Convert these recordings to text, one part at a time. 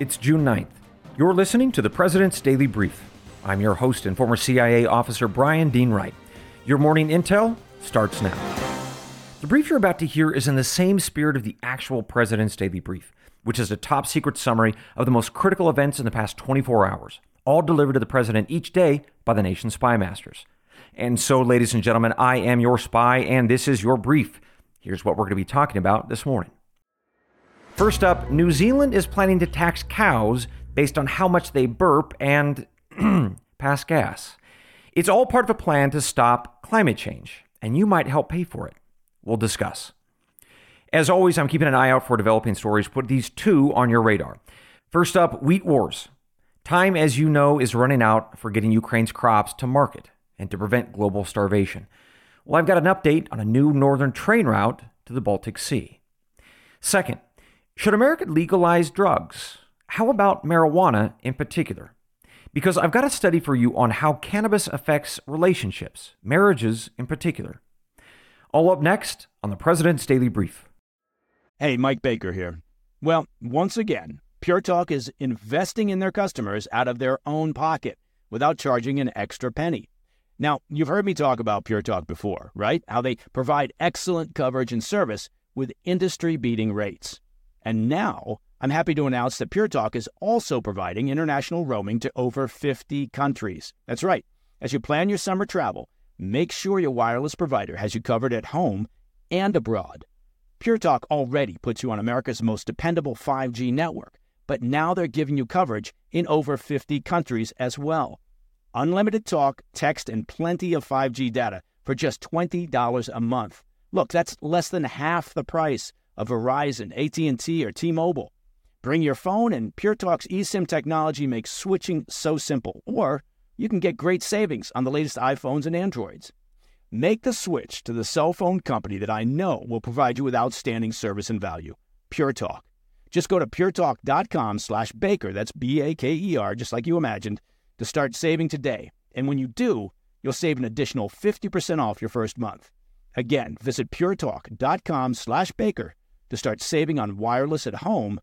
It's June 9th. You're listening to the President's Daily Brief. I'm your host and former CIA officer Bryan Dean Wright. Your morning intel starts now. The brief you're about to hear is in the same spirit of the actual President's Daily Brief, which is a top-secret summary of the most critical events in the past 24 hours, all delivered to the president each day by the nation's spy masters. And so, ladies and gentlemen, I am your spy, and this is your brief. Here's what we're going to be talking about this morning. First up, New Zealand is planning to tax cows based on how much they burp and pass gas. It's all part of a plan to stop climate change, and you might help pay for it. We'll discuss. As always, I'm keeping an eye out for developing stories. Put these two on your radar. First up, Wheat Wars. Time, as you know, is running out for getting Ukraine's crops to market and to prevent global starvation. Well, I've got an update on a new northern train route to the Baltic Sea. Second, should America legalize drugs? How about marijuana in particular? Because I've got a study for you on how cannabis affects relationships, marriages in particular. All up next on the President's Daily Brief. Hey, Mike Baker here. Well, once again, Pure Talk is investing in their customers out of their own pocket without charging an extra penny. Now, you've heard me talk about Pure Talk before, right? How they provide excellent coverage and service with industry-beating rates. And now, I'm happy to announce that Pure Talk is also providing international roaming to over 50 countries. That's right. As you plan your summer travel, make sure your wireless provider has you covered at home and abroad. Pure Talk already puts you on America's most dependable 5G network, but now they're giving you coverage in over 50 countries as well. Unlimited talk, text, and plenty of 5G data for just $20 a month. Look, that's less than half the price of Verizon, AT&T, or T-Mobile. Bring your phone, and Pure Talk's eSIM technology makes switching so simple. Or you can get great savings on the latest iPhones and Androids. Make the switch to the cell phone company that I know will provide you with outstanding service and value, Pure Talk. Just go to puretalk.com/Baker, that's B-A-K-E-R, just like you imagined, to start saving today. And when you do, you'll save an additional 50% off your first month. Again, visit puretalk.com/Baker to start saving on wireless at home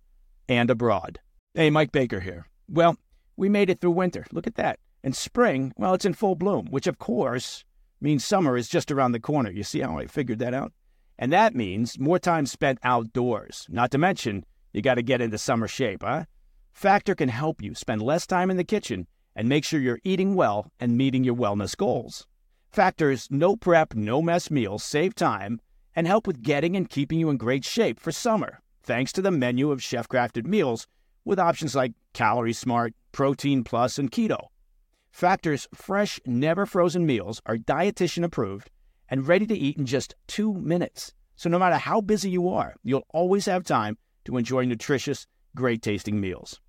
and abroad. Hey, Mike Baker here. Well, we made it through winter. Look at that. And spring, well, it's in full bloom, which of course means summer is just around the corner. You see how I figured that out? And that means more time spent outdoors. Not to mention, you got to get into summer shape, huh? Factor can help you spend less time in the kitchen and make sure you're eating well and meeting your wellness goals. Factor's no prep, no mess meals save time and help with getting and keeping you in great shape for summer, thanks to the menu of chef-crafted meals with options like Calorie Smart, Protein Plus, and Keto. Factor's fresh, never-frozen meals are dietitian-approved and ready to eat in just 2 minutes. So no matter how busy you are, you'll always have time to enjoy nutritious, great-tasting meals.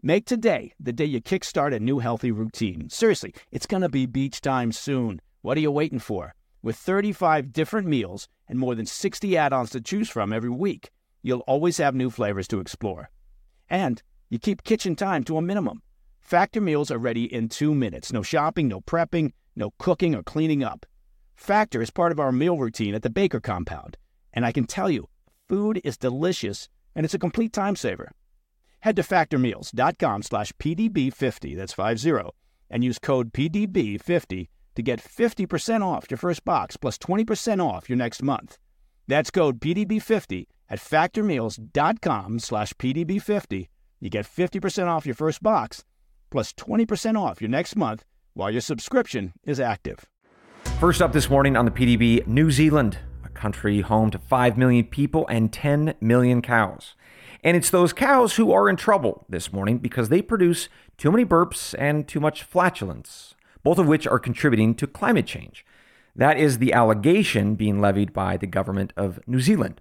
Make today the day you kickstart a new healthy routine. Seriously, it's going to be beach time soon. What are you waiting for? With 35 different meals and more than 60 add-ons to choose from every week, you'll always have new flavors to explore. And you keep kitchen time to a minimum. Factor meals are ready in 2 minutes. No shopping, no prepping, no cooking or cleaning up. Factor is part of our meal routine at the Baker compound. And I can tell you, food is delicious and it's a complete time saver. Head to factormeals.com/PDB50, that's 50, and use code PDB50 to get 50% off your first box plus 20% off your next month. That's code PDB50 at factormeals.com/PDB50. You get 50% off your first box plus 20% off your next month while your subscription is active. First up this morning on the PDB, New Zealand, a country home to 5 million people and 10 million cows. And it's those cows who are in trouble this morning because they produce too many burps and too much flatulence, both of which are contributing to climate change. That is the allegation being levied by the government of New Zealand.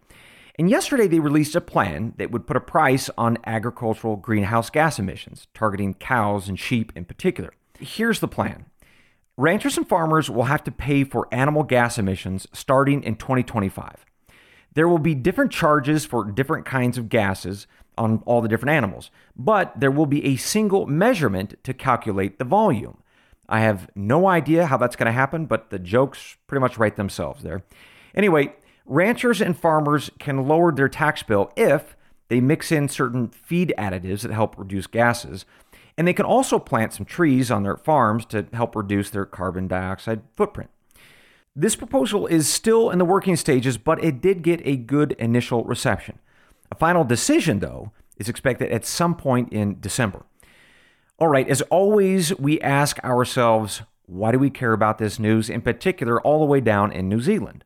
And yesterday, they released a plan that would put a price on agricultural greenhouse gas emissions, targeting cows and sheep in particular. Here's the plan. Ranchers and farmers will have to pay for animal gas emissions starting in 2025. There will be different charges for different kinds of gases on all the different animals, but there will be a single measurement to calculate the volume. I have no idea how that's going to happen, but the jokes pretty much write themselves there. Anyway, ranchers and farmers can lower their tax bill if They mix in certain feed additives that help reduce gases, and they can also plant some trees on their farms to help reduce their carbon dioxide footprint. This proposal is still in the working stages, but it did get a good initial reception. A final decision, though, is expected at some point in December. All right, as always, we ask ourselves, why do we care about this news, in particular, all the way down in New Zealand?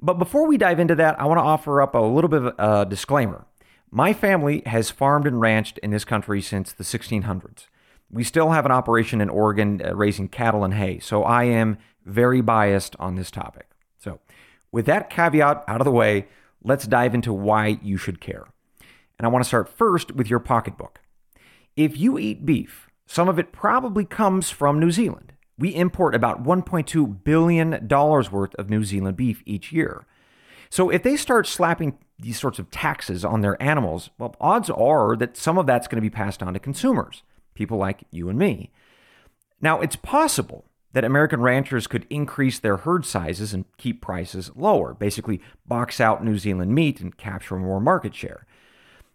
But before we dive into that, I want to offer up a little bit of a disclaimer. My family has farmed and ranched in this country since the 1600s. We still have an operation in Oregon raising cattle and hay, so I am very biased on this topic. So with that caveat out of the way, let's dive into why you should care. And I want to start first with your pocketbook. If you eat beef, some of it probably comes from New Zealand. We import about $1.2 billion worth of New Zealand beef each year. So if they start slapping these sorts of taxes on their animals, well, odds are that some of that's going to be passed on to consumers, people like you and me. Now, it's possible that American ranchers could increase their herd sizes and keep prices lower, basically box out New Zealand meat and capture more market share.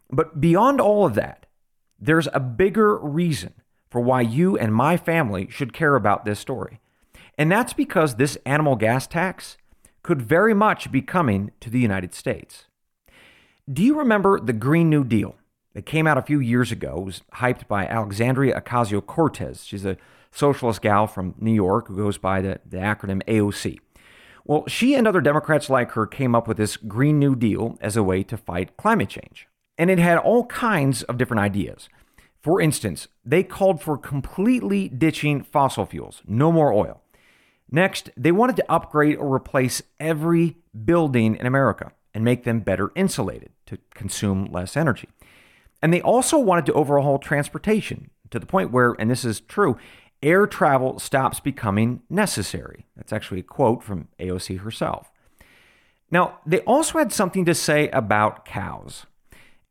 But beyond all of that, there's a bigger reason for why you and my family should care about this story. And that's because this animal gas tax could very much be coming to the United States. Do you remember the Green New Deal that came out a few years ago? It was hyped by Alexandria Ocasio-Cortez. She's a socialist gal from New York who goes by the acronym AOC. Well, she and other Democrats like her came up with this Green New Deal as a way to fight climate change. And it had all kinds of different ideas. For instance, they called for completely ditching fossil fuels, no more oil. Next, they wanted to upgrade or replace every building in America and make them better insulated to consume less energy. And they also wanted to overhaul transportation to the point where, and this is true, air travel stops becoming necessary. That's actually a quote from AOC herself. Now, they also had something to say about cows.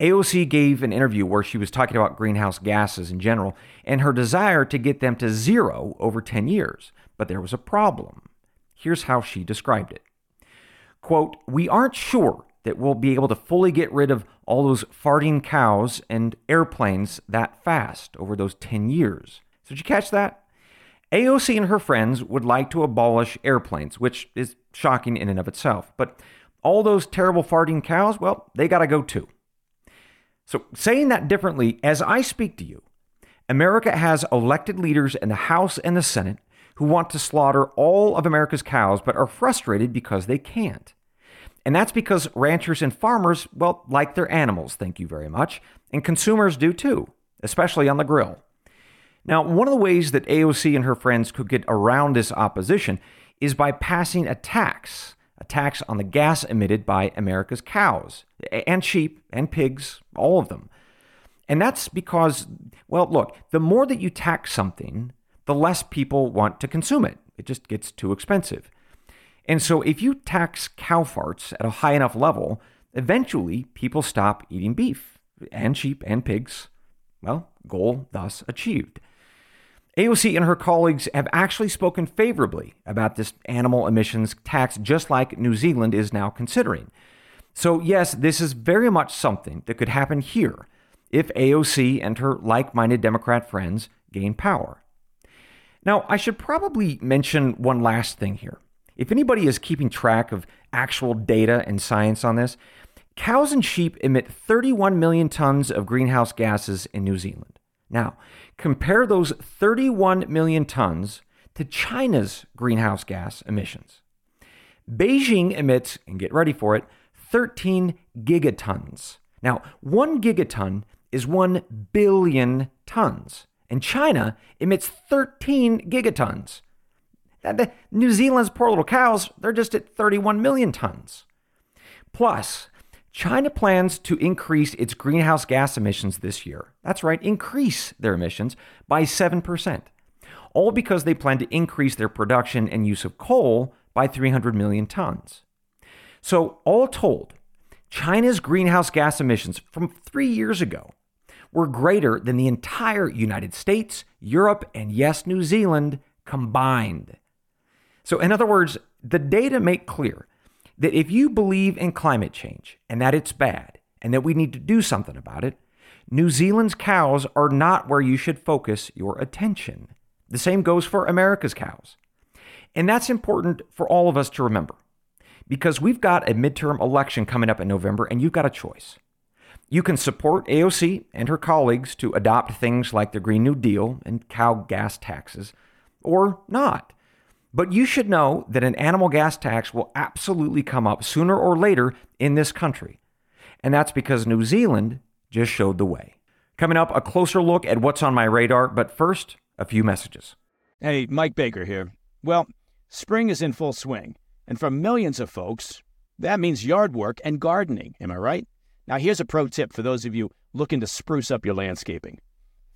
AOC gave an interview where she was talking about greenhouse gases in general and her desire to get them to zero over 10 years. But there was a problem. Here's how she described it. Quote, "We aren't sure that we'll be able to fully get rid of all those farting cows and airplanes that fast over those 10 years. So did you catch that? AOC and her friends would like to abolish airplanes, which is shocking in and of itself. But all those terrible farting cows, well, they got to go too. So saying that differently, as I speak to you, America has elected leaders in the House and the Senate who want to slaughter all of America's cows but are frustrated because they can't. And that's because ranchers and farmers, well, like their animals, thank you very much, and consumers do too, especially on the grill. Now, one of the ways that AOC and her friends could get around this opposition is by passing a tax on the gas emitted by America's cows and sheep and pigs, all of them. And that's because, well, look, the more that you tax something, the less people want to consume it. It just gets too expensive. And so if you tax cow farts at a high enough level, eventually people stop eating beef and sheep and pigs. Well, goal thus achieved. AOC and her colleagues have actually spoken favorably about this animal emissions tax, just like New Zealand is now considering. So yes, this is very much something that could happen here if AOC and her like-minded Democrat friends gain power. Now, I should probably mention one last thing here. If anybody is keeping track of actual data and science on this, cows and sheep emit 31 million tons of greenhouse gases in New Zealand. Now, compare those 31 million tons to China's greenhouse gas emissions. Beijing emits, and get ready for it, 13 gigatons. Now, 1 gigaton is 1 billion tons, and China emits 13 gigatons. New Zealand's poor little cows, they're just at 31 million tons. Plus, China plans to increase its greenhouse gas emissions this year. That's right, increase their emissions by 7%, all because they plan to increase their production and use of coal by 300 million tons. So all told, China's greenhouse gas emissions from 3 years ago were greater than the entire United States, Europe, and yes, New Zealand combined. So in other words, the data make clear that if you believe in climate change and that it's bad, and that we need to do something about it, New Zealand's cows are not where you should focus your attention. The same goes for America's cows. And that's important for all of us to remember, because we've got a midterm election coming up in November, and you've got a choice. You can support AOC and her colleagues to adopt things like the Green New Deal and cow gas taxes, or not. But you should know that an animal gas tax will absolutely come up sooner or later in this country. And that's because New Zealand just showed the way. Coming up, a closer look at what's on my radar, but first, a few messages. Hey, Mike Baker here. Well, spring is in full swing, and for millions of folks, that means yard work and gardening, am I right? Now, here's a pro tip for those of you looking to spruce up your landscaping.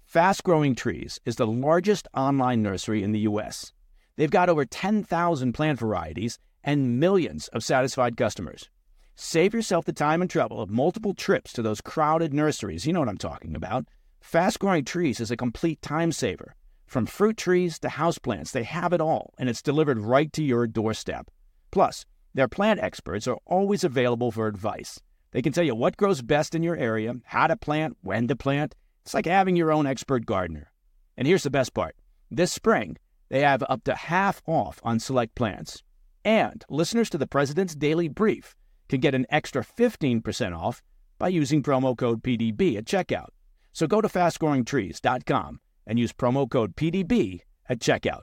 Fast Growing Trees is the largest online nursery in the U.S. They've got over 10,000 plant varieties and millions of satisfied customers. Save yourself the time and trouble of multiple trips to those crowded nurseries. You know what I'm talking about. Fast Growing Trees is a complete time saver. From fruit trees to houseplants, they have it all, and it's delivered right to your doorstep. Plus, their plant experts are always available for advice. They can tell you what grows best in your area, how to plant, when to plant. It's like having your own expert gardener. And here's the best part. This spring, they have up to half off on select plants. And listeners to the President's Daily Brief can get an extra 15% off by using promo code PDB at checkout. So go to fastgrowingtrees.com and use promo code PDB at checkout.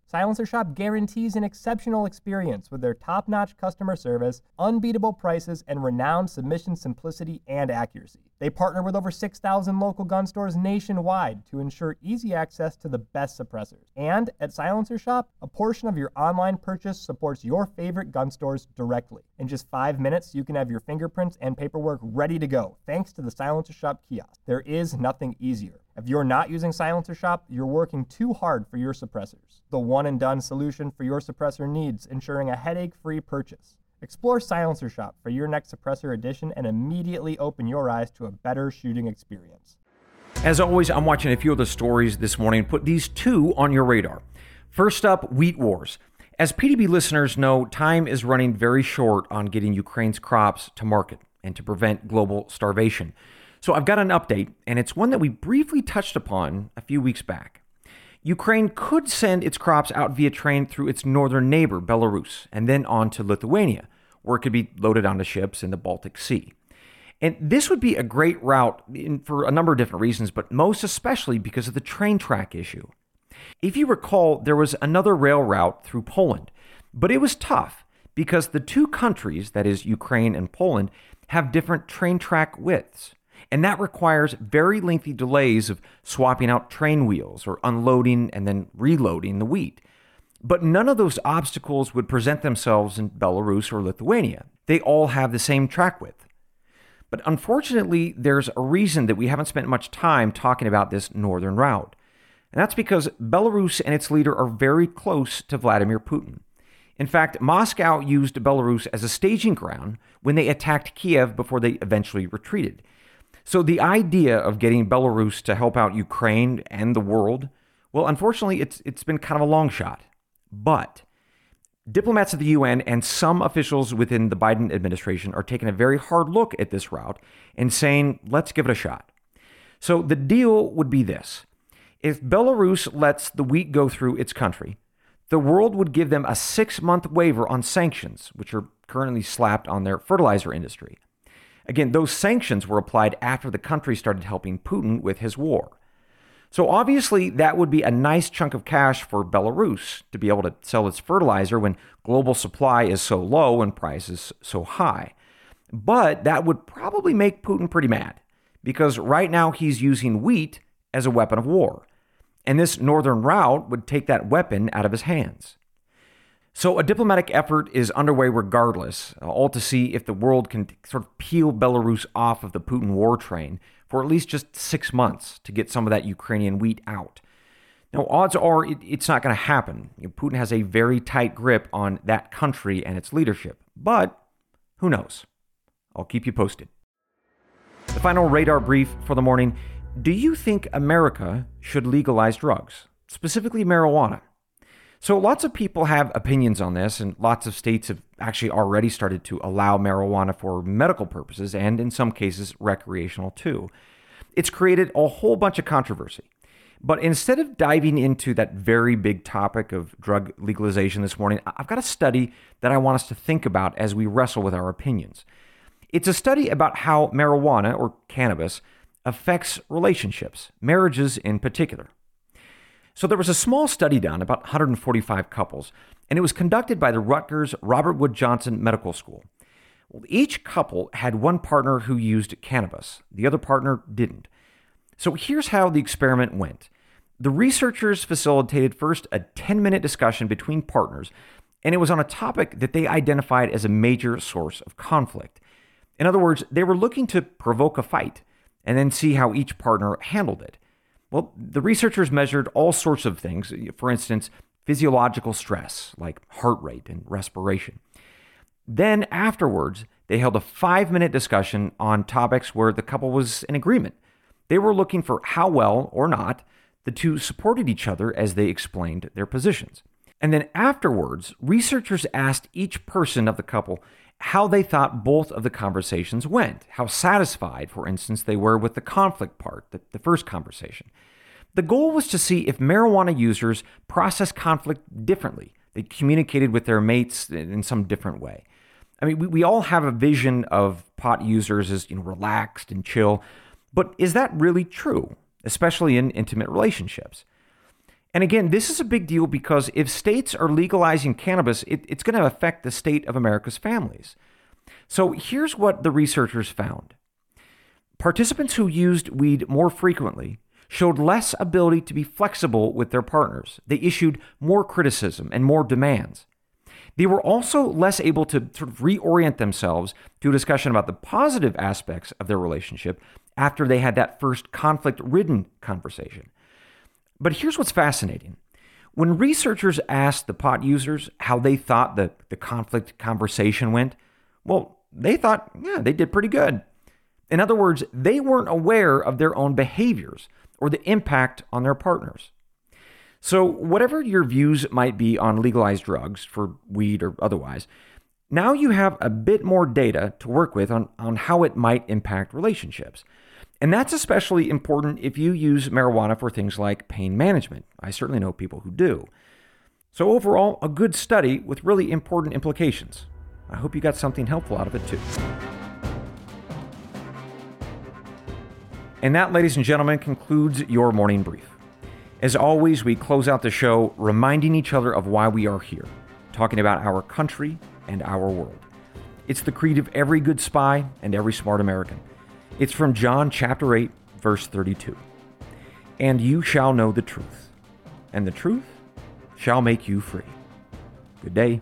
Silencer Shop guarantees an exceptional experience with their top-notch customer service, unbeatable prices, and renowned submission simplicity and accuracy. They partner with over 6,000 local gun stores nationwide to ensure easy access to the best suppressors. And at Silencer Shop, a portion of your online purchase supports your favorite gun stores directly. In just 5 minutes, you can have your fingerprints and paperwork ready to go, thanks to the Silencer Shop kiosk. There is nothing easier. If you're not using Silencer Shop, you're working too hard for your suppressors. The one-and-done solution for your suppressor needs, ensuring a headache-free purchase. Explore Silencer Shop for your next suppressor addition and immediately open your eyes to a better shooting experience. As always, I'm watching a few of the stories this morning. Put these two on your radar. First up, Wheat Wars. As PDB listeners know, time is running very short on getting Ukraine's crops to market and to prevent global starvation. So I've got an update, and it's one that we briefly touched upon a few weeks back. Ukraine could send its crops out via train through its northern neighbor, Belarus, and then on to Lithuania, where it could be loaded onto ships in the Baltic Sea. And this would be a great route for a number of different reasons, but most especially because of the train track issue. If you recall, there was another rail route through Poland, but it was tough because the two countries, that is Ukraine and Poland, have different train track widths. And that requires very lengthy delays of swapping out train wheels or unloading and then reloading the wheat. But none of those obstacles would present themselves in Belarus or Lithuania. They all have the same track width. But unfortunately, there's a reason that we haven't spent much time talking about this northern route. And that's because Belarus and its leader are very close to Vladimir Putin. In fact, Moscow used Belarus as a staging ground when they attacked Kiev before they eventually retreated. So the idea of getting Belarus to help out Ukraine and the world, well, unfortunately, it's been kind of a long shot. But diplomats at the UN and some officials within the Biden administration are taking a very hard look at this route and saying, let's give it a shot. So the deal would be this. If Belarus lets the wheat go through its country, the world would give them a 6-month waiver on sanctions, which are currently slapped on their fertilizer industry. Again, those sanctions were applied after the country started helping Putin with his war. So obviously, that would be a nice chunk of cash for Belarus to be able to sell its fertilizer when global supply is so low and prices so high. But that would probably make Putin pretty mad, because right now he's using wheat as a weapon of war. And this northern route would take that weapon out of his hands. So a diplomatic effort is underway regardless, all to see if the world can sort of peel Belarus off of the Putin war train for at least just 6 months to get some of that Ukrainian wheat out. Now, odds are it's not going to happen. Putin has a very tight grip on that country and its leadership. But who knows? I'll keep you posted. The final radar brief for the morning. Do you think America should legalize drugs, specifically marijuana? So lots of people have opinions on this, and lots of states have actually already started to allow marijuana for medical purposes and, in some cases, recreational too. It's created a whole bunch of controversy. But instead of diving into that very big topic of drug legalization this morning, I've got a study that I want us to think about as we wrestle with our opinions. It's a study about how marijuana, or cannabis, affects relationships, marriages in particular. So there was a small study done, about 145 couples, and it was conducted by the Rutgers Robert Wood Johnson Medical School. Well, each couple had one partner who used cannabis. The other partner didn't. So here's how the experiment went. The researchers facilitated first a 10-minute discussion between partners, and it was on a topic that they identified as a major source of conflict. In other words, they were looking to provoke a fight and then see how each partner handled it. Well, the researchers measured all sorts of things, for instance, physiological stress, like heart rate and respiration. Then afterwards, they held a 5-minute discussion on topics where the couple was in agreement. They were looking for how well or not the two supported each other as they explained their positions. And then afterwards, researchers asked each person of the couple how they thought both of the conversations went, how satisfied, for instance, they were with the conflict part, the first conversation. The goal was to see if marijuana users process conflict differently. They communicated with their mates in some different way. I mean, we all have a vision of pot users as, relaxed and chill, but is that really true, especially in intimate relationships? And again, this is a big deal because if states are legalizing cannabis, it's going to affect the state of America's families. So here's what the researchers found. Participants who used weed more frequently showed less ability to be flexible with their partners. They issued more criticism and more demands. They were also less able to sort of reorient themselves to a discussion about the positive aspects of their relationship after they had that first conflict-ridden conversation. But here's what's fascinating. When researchers asked the pot users how they thought the conflict conversation went, well, they thought, yeah, they did pretty good. In other words, they weren't aware of their own behaviors or the impact on their partners. So whatever your views might be on legalized drugs, for weed or otherwise, now you have a bit more data to work with on how it might impact relationships. And that's especially important if you use marijuana for things like pain management. I certainly know people who do. So overall, a good study with really important implications. I hope you got something helpful out of it too. And that, ladies and gentlemen, concludes your morning brief. As always, we close out the show reminding each other of why we are here, talking about our country and our world. It's the creed of every good spy and every smart American. It's from John chapter 8, verse 32. And you shall know the truth, and the truth shall make you free. Good day.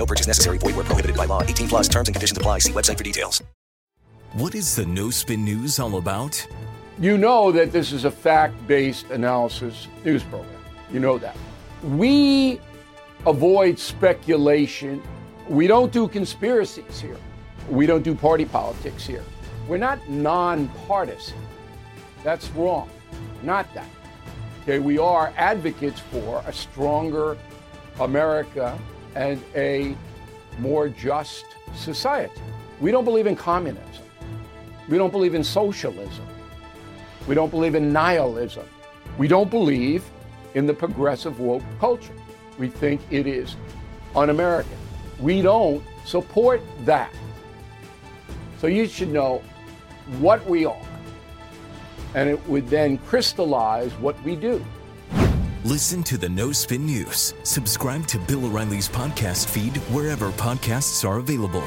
No purchase necessary. Void where prohibited by law. 18 plus terms and conditions apply. See website for details. What is the No Spin News all about? You know that this is a fact-based analysis news program. You know that. We avoid speculation. We don't do conspiracies here. We don't do party politics here. We're not nonpartisan. That's wrong. Not that. Okay, we are advocates for a stronger America and a more just society. We don't believe in communism. We don't believe in socialism. We don't believe in nihilism. We don't believe in the progressive woke culture. We think it is un-American. We don't support that. So you should know what we are, and it would then crystallize what we do. Listen to the No Spin News. Subscribe to Bill O'Reilly's podcast feed wherever podcasts are available.